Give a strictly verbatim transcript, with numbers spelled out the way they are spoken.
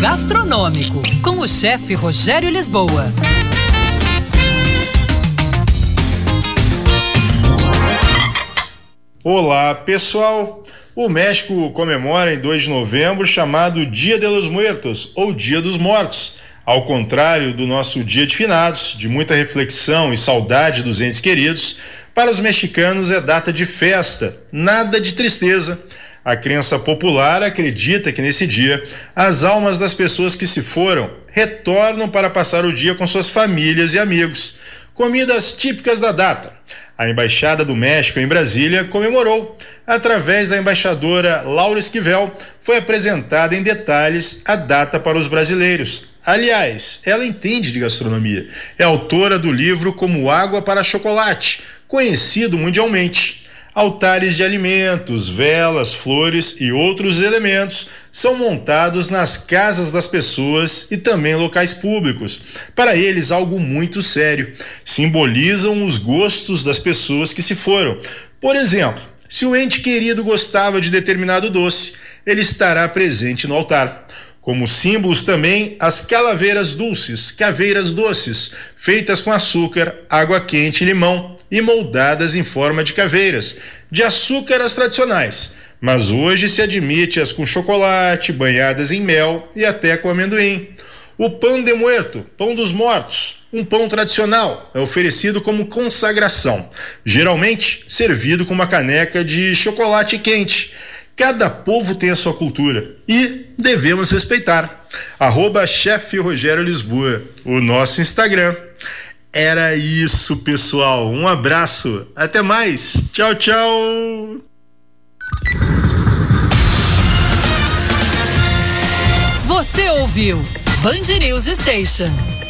gastronômico com o chefe Rogério Lisboa. Olá, pessoal! O México comemora em dois de novembro chamado Dia de los Muertos, ou Dia dos Mortos. Ao contrário do nosso Dia de Finados, de muita reflexão e saudade dos entes queridos, para os mexicanos é data de festa, nada de tristeza. A crença popular acredita que nesse dia as almas das pessoas que se foram retornam para passar o dia com suas famílias e amigos. Comidas típicas da data. A Embaixada do México em Brasília comemorou. Através da embaixadora Laura Esquivel, foi apresentada em detalhes a data para os brasileiros. Aliás, ela entende de gastronomia. É autora do livro Como Água para Chocolate, conhecido mundialmente. Altares de alimentos, velas, flores e outros elementos são montados nas casas das pessoas e também locais públicos. Para eles, algo muito sério. Simbolizam os gostos das pessoas que se foram. Por exemplo, se o ente querido gostava de determinado doce, ele estará presente no altar. Como símbolos também, as calaveras dulces, caveiras doces, feitas com açúcar, água quente e limão, e moldadas em forma de caveiras, de açúcar as tradicionais, mas hoje se admite as com chocolate, banhadas em mel e até com amendoim. O pão de muerto, pão dos mortos, um pão tradicional, é oferecido como consagração, geralmente servido com uma caneca de chocolate quente. Cada povo tem a sua cultura e devemos respeitar. Arroba chefe Rogério Lisboa, o nosso Instagram. Era isso, pessoal. Um abraço. Até mais. Tchau, tchau. Você ouviu Band News Station.